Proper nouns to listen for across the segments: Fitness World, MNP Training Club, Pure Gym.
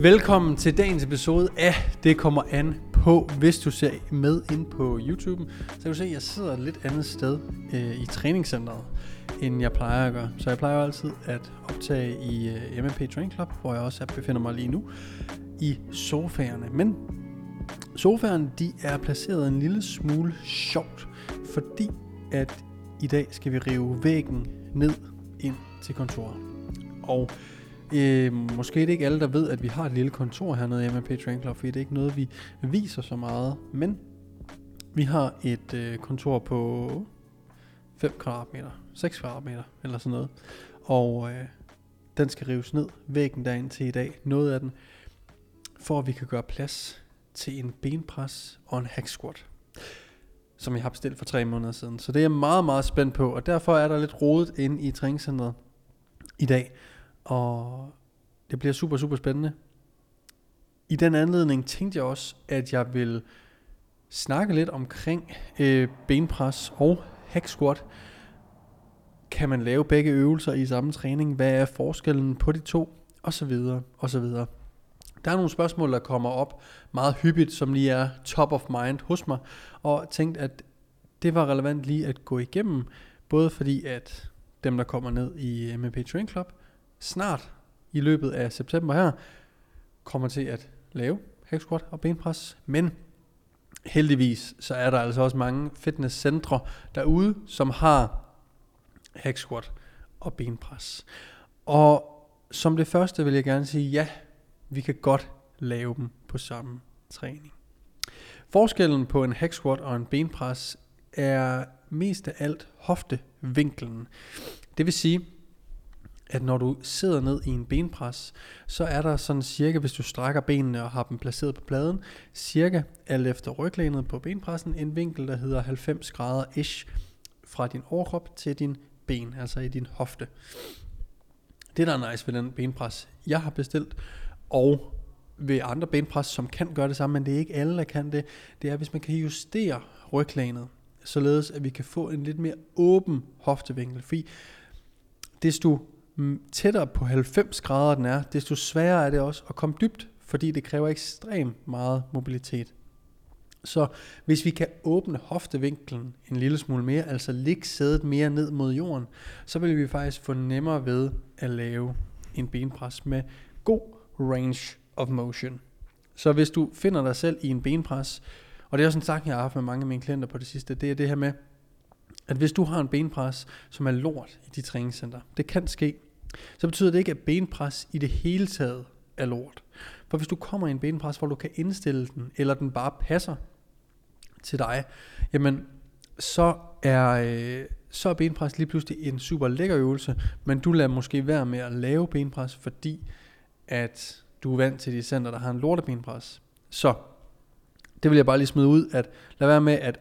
Velkommen til dagens episode af Det kommer an på. Hvis du ser med ind på YouTube, så kan du se, at jeg sidder et lidt andet sted i træningscenteret, end jeg plejer at gøre. Så jeg plejer altid at optage i MNP Training Club, hvor jeg også befinder mig lige nu, i sofaerne. Men sofaerne, de er placeret en lille smule sjovt, fordi at i dag skal vi rive væggen ned ind til kontoret. Og måske er det ikke alle, der ved, at vi har et lille kontor hernede i MNP Training Club, fordi det er ikke noget, vi viser så meget. Men vi har et kontor på 5 kvadratmeter, 6 kvadratmeter eller sådan noget. Og den skal rives ned, væggen derind til i dag, noget af den, for at vi kan gøre plads til en benpres og en hack squat, som jeg har bestilt for 3 måneder siden. Så det er jeg meget, meget spændt på, og derfor er der lidt rodet inde i træningscenteret i dag. Og det bliver super, super spændende. I den anledning tænkte jeg også, at jeg vil snakke lidt omkring benpres og hack squat. Kan man lave begge øvelser i samme træning? Hvad er forskellen på de to? Og så videre, og så videre. Der er nogle spørgsmål, der kommer op meget hyppigt, som lige er top of mind hos mig. Og tænkte, at det var relevant lige at gå igennem. Både fordi, at dem, der kommer ned i MNP Training Club, snart i løbet af september her kommer til at lave hack squat og benpres, men heldigvis så er der altså også mange fitnesscentre derude, som har hack squat og benpres. Og som det første vil jeg gerne sige, ja, vi kan godt lave dem på samme træning. Forskellen på en hack squat og en benpres er mest af alt hoftevinklen. Det vil sige, at når du sidder ned i en benpres, så er der sådan cirka, hvis du strækker benene og har dem placeret på pladen, cirka alt efter ryglænet på benpressen, en vinkel, der hedder 90 grader ish, fra din overkrop til din ben, altså i din hofte. Det, der er nice ved den benpres, jeg har bestilt, og ved andre benpres, som kan gøre det samme, men det er ikke alle, der kan det, det er, hvis man kan justere ryglænet, således at vi kan få en lidt mere åben hoftevinkel, fordi desto tættere på 90 grader den er, desto sværere er det også at komme dybt, fordi det kræver ekstremt meget mobilitet. Så hvis vi kan åbne hoftevinklen en lille smule mere, altså ligge sædet mere ned mod jorden, så vil vi faktisk få nemmere ved at lave en benpres med god range of motion. Så hvis du finder dig selv i en benpres, og det er også en snak, jeg har haft med mange af mine klienter på det sidste, det er det her med, at hvis du har en benpres, som er lort i dit træningscenter, det kan ske, så betyder det ikke, at benpres i det hele taget er lort. For hvis du kommer i en benpres, hvor du kan indstille den, eller den bare passer til dig, jamen så er benpres lige pludselig en super lækker øvelse, men du lader måske være med at lave benpres, fordi at du er vant til de center, der har en lorte benpres. Så det vil jeg bare lige smide ud, at lad være med at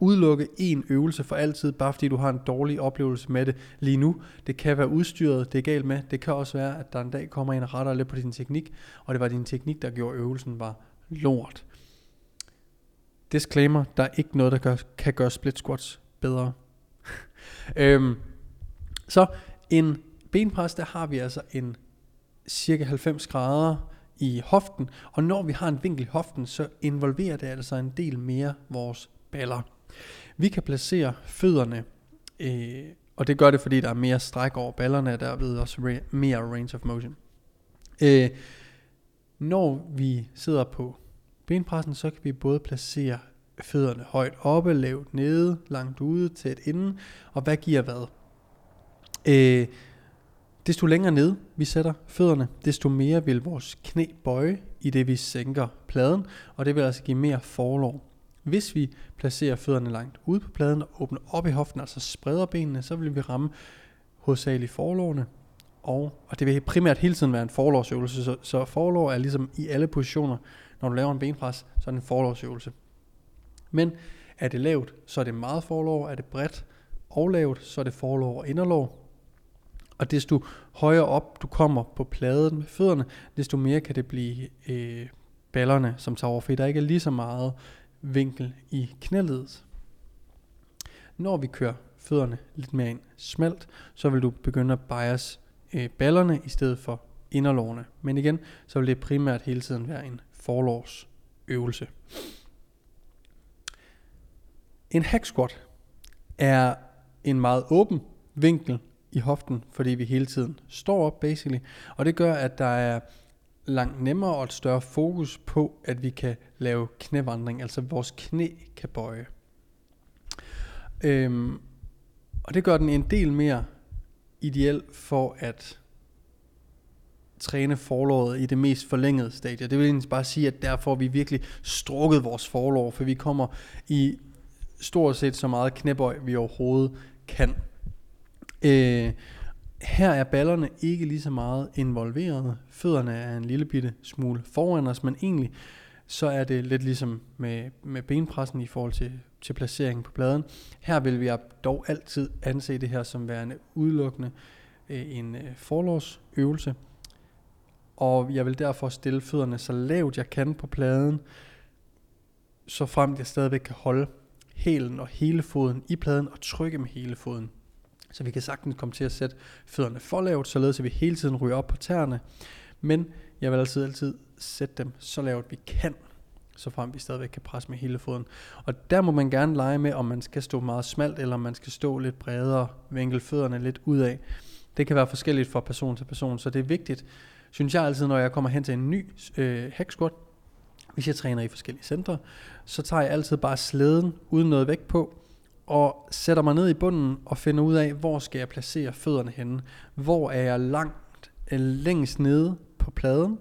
udelukke en øvelse for altid, bare fordi du har en dårlig oplevelse med det lige nu. Det kan være udstyret, det er galt med. Det kan også være, at der en dag kommer en og retter lidt på din teknik, og det var din teknik, der gjorde øvelsen var lort. Disclaimer, der er ikke noget, der kan gøre split squats bedre. Så en benpres, der har vi altså en cirka 90 grader i hoften, og når vi har en vinkel i hoften, så involverer det altså en del mere vores baller. Vi kan placere fødderne, og det gør det, fordi der er mere stræk over ballerne, og der er ved også mere range of motion. Når vi sidder på benpressen, så kan vi både placere fødderne højt oppe, lavt nede, langt ude, tæt inden, og hvad giver hvad? Desto længere ned vi sætter fødderne, desto mere vil vores knæ bøje, i det vi sænker pladen, og det vil altså give mere forlov. Hvis vi placerer fødderne langt ude på pladen og åbner op i hoften, altså spreder benene, så vil vi ramme hovedsageligt forlovene. Og det vil primært hele tiden være en forlovsøvelse, så forlov er ligesom i alle positioner. Når du laver en benpres, så er det en forlovsøvelse. Men er det lavt, så er det meget forlov. Er det bredt og lavt, så er det forlov og inderlov. Og desto højere op du kommer på pladen med fødderne, desto mere kan det blive ballerne, som tager over, fordi der ikke er lige så meget vinkel i knæledet. Når vi kører fødderne lidt mere ind smalt, så vil du begynde at bias ballerne i stedet for inderlovene. Men igen, så vil det primært hele tiden være en forlovsøvelse. En hack squat er en meget åben vinkel i hoften, fordi vi hele tiden står op basically, og det gør, at der er langt nemmere og et større fokus på, at vi kan lave knævandring, altså vores knæ kan bøje. Og det gør den en del mere ideel for at træne forlovet i det mest forlængede stadie. Det vil egentlig bare sige, at der får vi virkelig strukket vores forlov, for vi kommer i stort set så meget knæbøj, vi overhovedet kan. Her er ballerne ikke lige så meget involveret. Fødderne er en lille bitte smule foran os, men egentlig så er det lidt ligesom med benpressen i forhold til placeringen på pladen. Her vil vi dog altid anse det her som værende udelukkende en forlovsøvelse. Og jeg vil derfor stille fødderne så lavt jeg kan på pladen, så frem jeg stadigvæk kan holde hælen og hele foden i pladen og trykke med hele foden. Så vi kan sagtens komme til at sætte fødderne for lavt, således at vi hele tiden ryger op på tæerne. Men jeg vil altid sætte dem så lavt vi kan, så frem vi stadigvæk kan presse med hele foden. Og der må man gerne lege med, om man skal stå meget smalt, eller om man skal stå lidt bredere, vinkel fødderne lidt udad. Det kan være forskelligt fra person til person, så det er vigtigt, synes jeg altid, når jeg kommer hen til en ny hack squat, hvis jeg træner i forskellige centre, så tager jeg altid bare slæden uden noget vægt på, og sætter mig ned i bunden og finder ud af, hvor skal jeg placere fødderne henne. Hvor er jeg længst nede på pladen,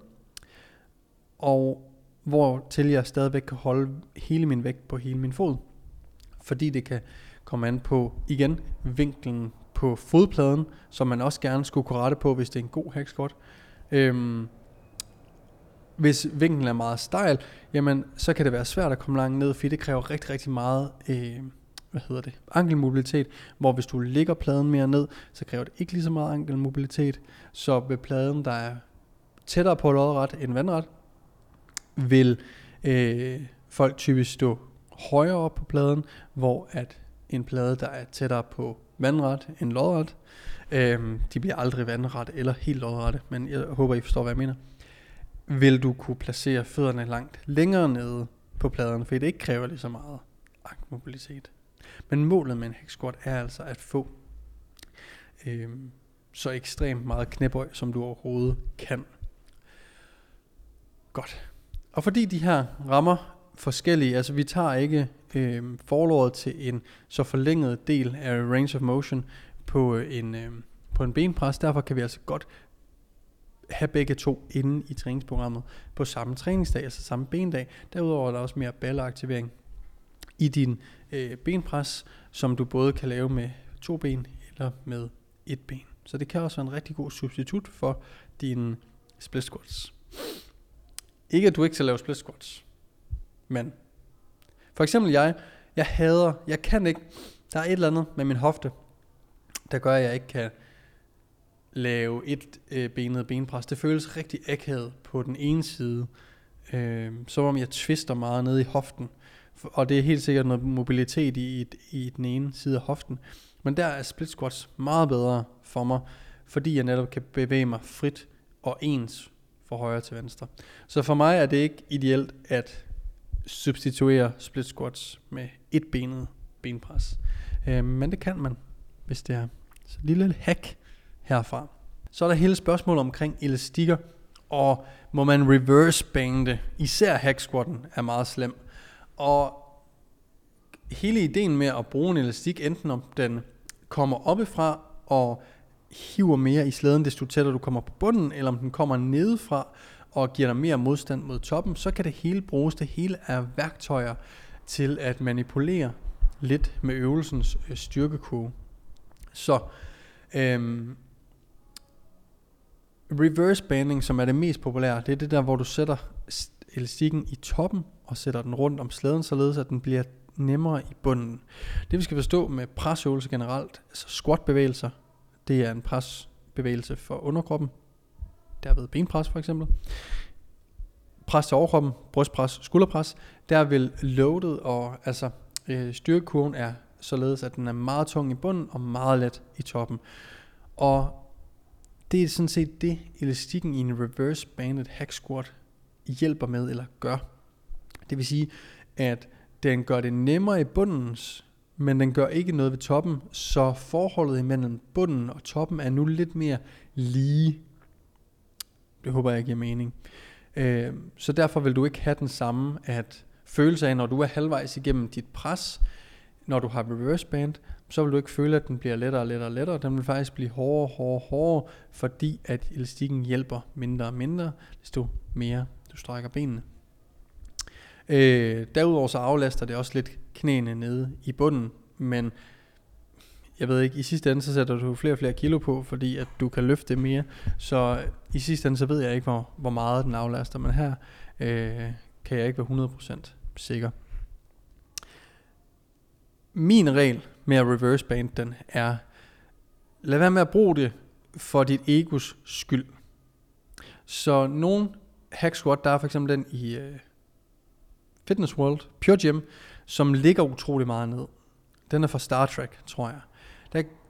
og hvor til jeg stadigvæk kan holde hele min vægt på hele min fod. Fordi det kan komme an på, igen, vinklen på fodpladen, som man også gerne skulle kunne rette på, hvis det er en god hack squat. Hvis vinklen er meget stejl, jamen så kan det være svært at komme langt ned, fordi det kræver rigtig, rigtig meget ankelmobilitet, hvor hvis du ligger pladen mere ned, så kræver det ikke lige så meget ankelmobilitet. Så ved pladen, der er tættere på lodret end vandret, vil folk typisk stå højere op på pladen, hvor at en plade, der er tættere på vandret end lodret, de bliver aldrig vandret eller helt lodrette, men jeg håber, I forstår, hvad jeg mener, vil du kunne placere fødderne langt længere nede på pladen, fordi det ikke kræver lige så meget ankmobilitet. Men målet med en hack squat er altså at få så ekstremt meget knæbøj, som du overhovedet kan. Godt. Og fordi de her rammer forskellige, altså vi tager ikke forlovet til en så forlænget del af range of motion på en benpres, derfor kan vi altså godt have begge to inde i træningsprogrammet på samme træningsdag, altså samme bendag. Derudover er der også mere balleaktivering i din benpres, som du både kan lave med to ben eller med et ben. Så det kan også være en rigtig god substitut for dine split squats. Ikke at du ikke skal lave split squats, men for eksempel jeg hader, jeg kan ikke, der er et eller andet med min hofte, der gør, at jeg ikke kan lave et benet benpres. Det føles rigtig akavet på den ene side, som om jeg twister meget nede i hoften. Og det er helt sikkert noget mobilitet i den ene side af hoften. Men der er split squats meget bedre for mig, fordi jeg netop kan bevæge mig frit og ens fra højre til venstre. Så for mig er det ikke ideelt at substituere split squats med et benet benpres. Men det kan man, hvis det er. Så lille hack herfra. Så er der hele spørgsmålet omkring elastikker, og må man reverse bande. Især hack squatten er meget slem. Og hele ideen med at bruge en elastik, enten om den kommer oppefra og hiver mere i slæden, desto tættere du kommer på bunden, eller om den kommer nedefra og giver dig mere modstand mod toppen, så kan det hele bruges. Det hele er værktøjer til at manipulere lidt med øvelsens styrkekurve. Så reverse banding, som er det mest populære, det er det der, hvor du sætter elastikken i toppen og sætter den rundt om slæden, således at den bliver nemmere i bunden. Det vi skal forstå med presøvelser generelt, altså squat-bevægelser, det er en presbevægelse for underkroppen, derved benpres for eksempel. Pres til overkroppen, brystpres, skulderpres, der vil loadet, og altså styrkekurven er således, at den er meget tung i bunden og meget let i toppen. Og det er sådan set det, elastikken i en reverse banded hack squat hjælper med eller gør. Det vil sige, at den gør det nemmere i bunden, men den gør ikke noget ved toppen, så forholdet imellem bunden og toppen er nu lidt mere lige. Det håber jeg giver mening. Så derfor vil du ikke have den samme at følelse af, når du er halvvejs igennem dit pres, når du har reverse band, så vil du ikke føle, at den bliver lettere og lettere og lettere. Den vil faktisk blive hårdere, fordi at elastikken hjælper mindre og mindre, desto mere du strækker benene. Derudover så aflaster det også lidt knæene nede i bunden, men jeg ved ikke, i sidste ende så sætter du flere og flere kilo på, fordi at du kan løfte det mere, så i sidste ende så ved jeg ikke, hvor meget den aflaster, men her kan jeg ikke være 100% sikker. Min regel med at reverse band den er, lad være med at bruge det for dit egos skyld. Så nogle hack squat, der er for eksempel den i Fitness World, Pure Gym, som ligger utrolig meget ned. Den er fra Star Trek, tror jeg.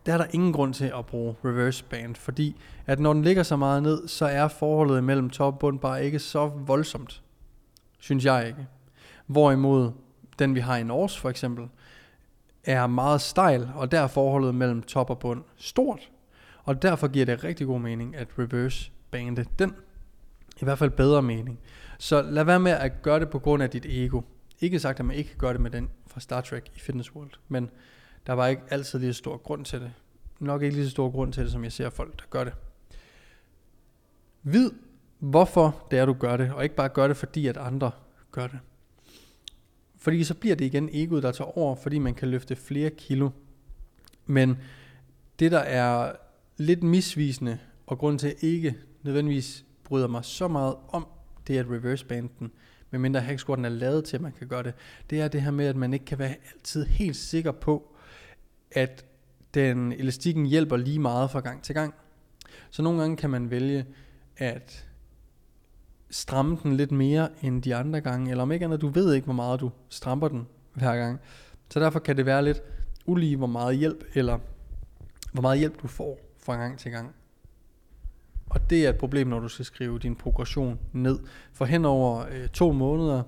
Der er der ingen grund til at bruge reverse band, fordi at når den ligger så meget ned, så er forholdet mellem top og bund bare ikke så voldsomt. Synes jeg ikke. Hvorimod den vi har i Norse for eksempel, er meget stejl, og der er forholdet mellem top og bund stort. Og derfor giver det rigtig god mening at reverse bande den. I hvert fald bedre mening. Så lad være med at gøre det på grund af dit ego. Ikke sagt at man ikke kan gøre det med den fra Star Trek i Fitness World, men der var ikke altid lige så stor grund til det. Nok ikke lige så stor grund til det, som jeg ser folk der gør det. Vid hvorfor det er du gør det, og ikke bare gør det fordi at andre gør det. Fordi så bliver det igen egoet der tager over, fordi man kan løfte flere kilo. Men det der er lidt misvisende, og grund til at ikke nødvendigvis bryder mig så meget om, det er at reverse banden, medmindre hack squatten er lavet til at man kan gøre det, det er det her med at man ikke kan være altid helt sikker på at den elastikken hjælper lige meget fra gang til gang. Så nogle gange kan man vælge at stramme den lidt mere end de andre gange, eller om ikke andet, du ved ikke hvor meget du stramper den hver gang, så derfor kan det være lidt ulige hvor meget hjælp eller hvor meget hjælp du får fra gang til gang. Og det er et problem, når du skal skrive din progression ned. For hen over 2 måneder,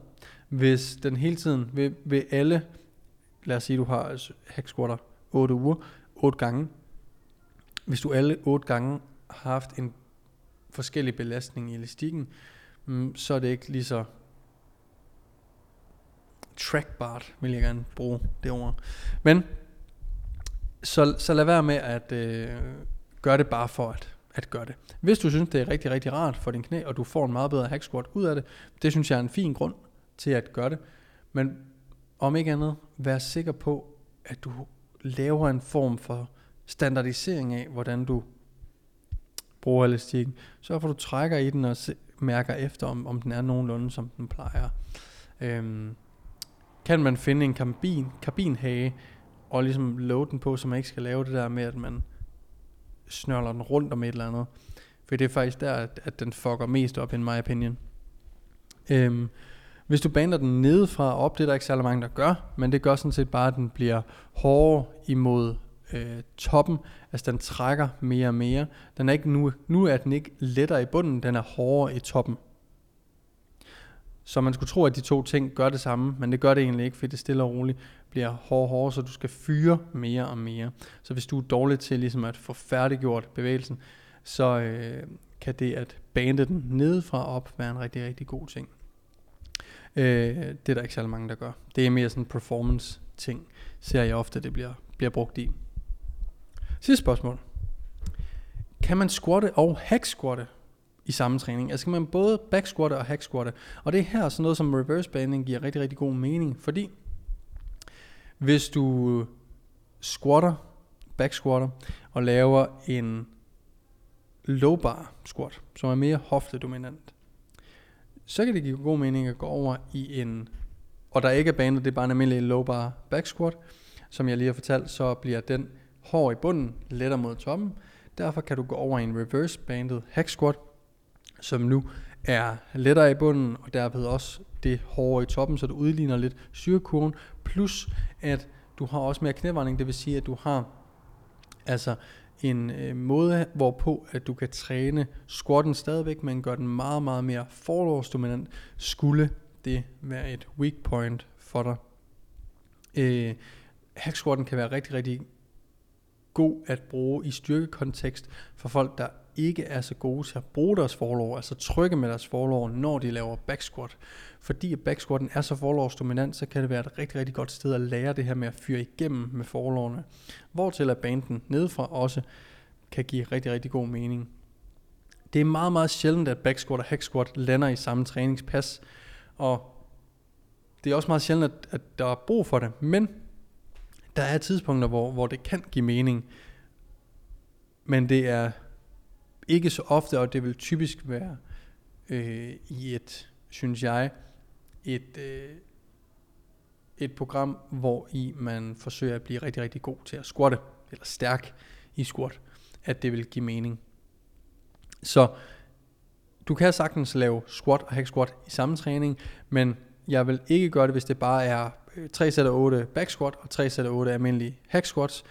hvis den hele tiden ved alle, lad os sige, du har altså hack squatter 8 uger, 8 gange. Hvis du alle 8 gange har haft en forskellig belastning i elastikken, så er det ikke lige så trackbart, vil jeg gerne bruge det ord. Men så lad være med at gøre det bare for at gøre det. Hvis du synes det er rigtig rigtig rart for din knæ, og du får en meget bedre hack squat ud af det, det synes jeg er en fin grund til at gøre det. Men om ikke andet, vær sikker på at du laver en form for standardisering af hvordan du bruger elastikken. Sørg for at du trækker i den og mærker efter om den er nogenlunde som den plejer. Kan man finde en kabinhage og ligesom load den på, så man ikke skal lave det der med at man snørler den rundt om et eller andet, for det er faktisk der at den fucker mest op in my opinion. Hvis du bander den nedefra og op, det er der ikke særlig mange der gør, men det gør sådan set bare at den bliver hårdere imod toppen, altså den trækker mere og mere. Den er ikke nu er den ikke lettere i bunden, den er hårdere i toppen. Så man skulle tro at de to ting gør det samme, men det gør det egentlig ikke, fordi det stille og roligt bliver hårdere, så du skal fyre mere og mere. Så hvis du er dårlig til ligesom at få færdiggjort bevægelsen, så kan det at bande den nedefra op være en rigtig, rigtig god ting. Det er der ikke særlig mange der gør. Det er mere sådan en performance ting, ser jeg ofte det bliver brugt i. Sidste spørgsmål. Kan man squatte og hack squatte i samme træning. Altså kan man både back squatte og hack squatte. Og det er her sådan noget som reverse banding giver rigtig, rigtig god mening. Fordi hvis du squatter, back squatter og laver en low bar squat, som er mere hoftedominant, så kan det give god mening at gå over i en, og der ikke er bandet, det er bare en almindelig low bar back squat, som jeg lige har fortalt, så bliver den hård i bunden, lettere mod toppen. Derfor kan du gå over i en reverse bandet hack squat, som nu er lettere i bunden, og derved også det hårdere i toppen, så du udligner lidt syrekurven, plus at du har også mere knævandring, det vil sige, at du har altså en måde, hvorpå at du kan træne squatten stadigvæk, men gør den meget, meget mere forlovsdominant, skulle det være et weak point for dig. Hack squatten kan være rigtig, rigtig god at bruge i styrkekontekst for folk, der ikke er så gode til at bruge deres forlov, altså trykke med deres forlov, når de laver back squat. Fordi back squatten er så forlovsdominant, så kan det være et rigtig, rigtig godt sted at lære det her med at fyre igennem med forlovene, hvortil at banden nedefra også kan give rigtig, rigtig god mening. Det er meget, meget sjældent, at back squat og hack squat lander i samme træningspas, og det er også meget sjældent, at der er brug for det, men der er tidspunkter, hvor det kan give mening, men det er ikke så ofte, og det vil typisk være i et, synes jeg, et program, hvor i man forsøger at blive rigtig, rigtig god til at squatte, eller stærk i squat, at det vil give mening. Så du kan sagtens lave squat og hack squat i samme træning, men jeg vil ikke gøre det, hvis det bare er 3 sæt af 8 back squat og 3 sæt af 8 almindelige hack squats.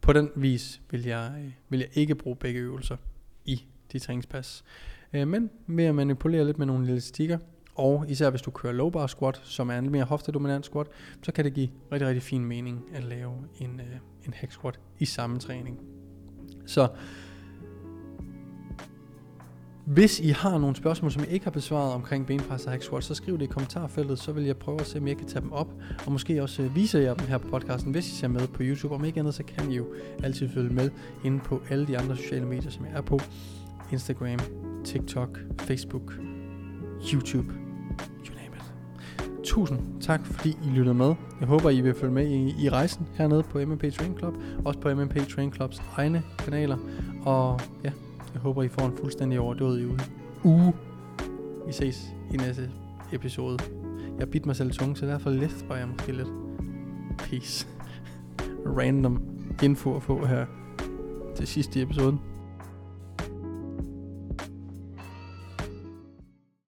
På den vis vil jeg ikke bruge begge øvelser i de træningspas. Men ved at manipulere lidt med nogle elastikker, og især hvis du kører low bar squat, som er en mere hoftedominant squat, så kan det give rigtig, rigtig fin mening at lave en hack squat i samme træning. Så hvis I har nogle spørgsmål, som I ikke har besvaret omkring benpress og hack squat, så skriv det i kommentarfeltet, så vil jeg prøve at se, om jeg kan tage dem op, og måske også vise jer dem her på podcasten, hvis I ser med på YouTube. Om ikke andet, så kan I jo altid følge med inde på alle de andre sociale medier, som jeg er på. Instagram, TikTok, Facebook, YouTube, you name it. Tusind tak, fordi I lyttede med. Jeg håber, I vil følge med i rejsen hernede på MNP Training Club, også på MNP Training Clubs egne kanaler, og ja, jeg håber, I får en fuldstændig overdådig uge. Vi ses i næste episode. Jeg bidte mig selv tunge, så derfor læfter jeg måske lidt. Peace. Random info at få her til sidst i episoden.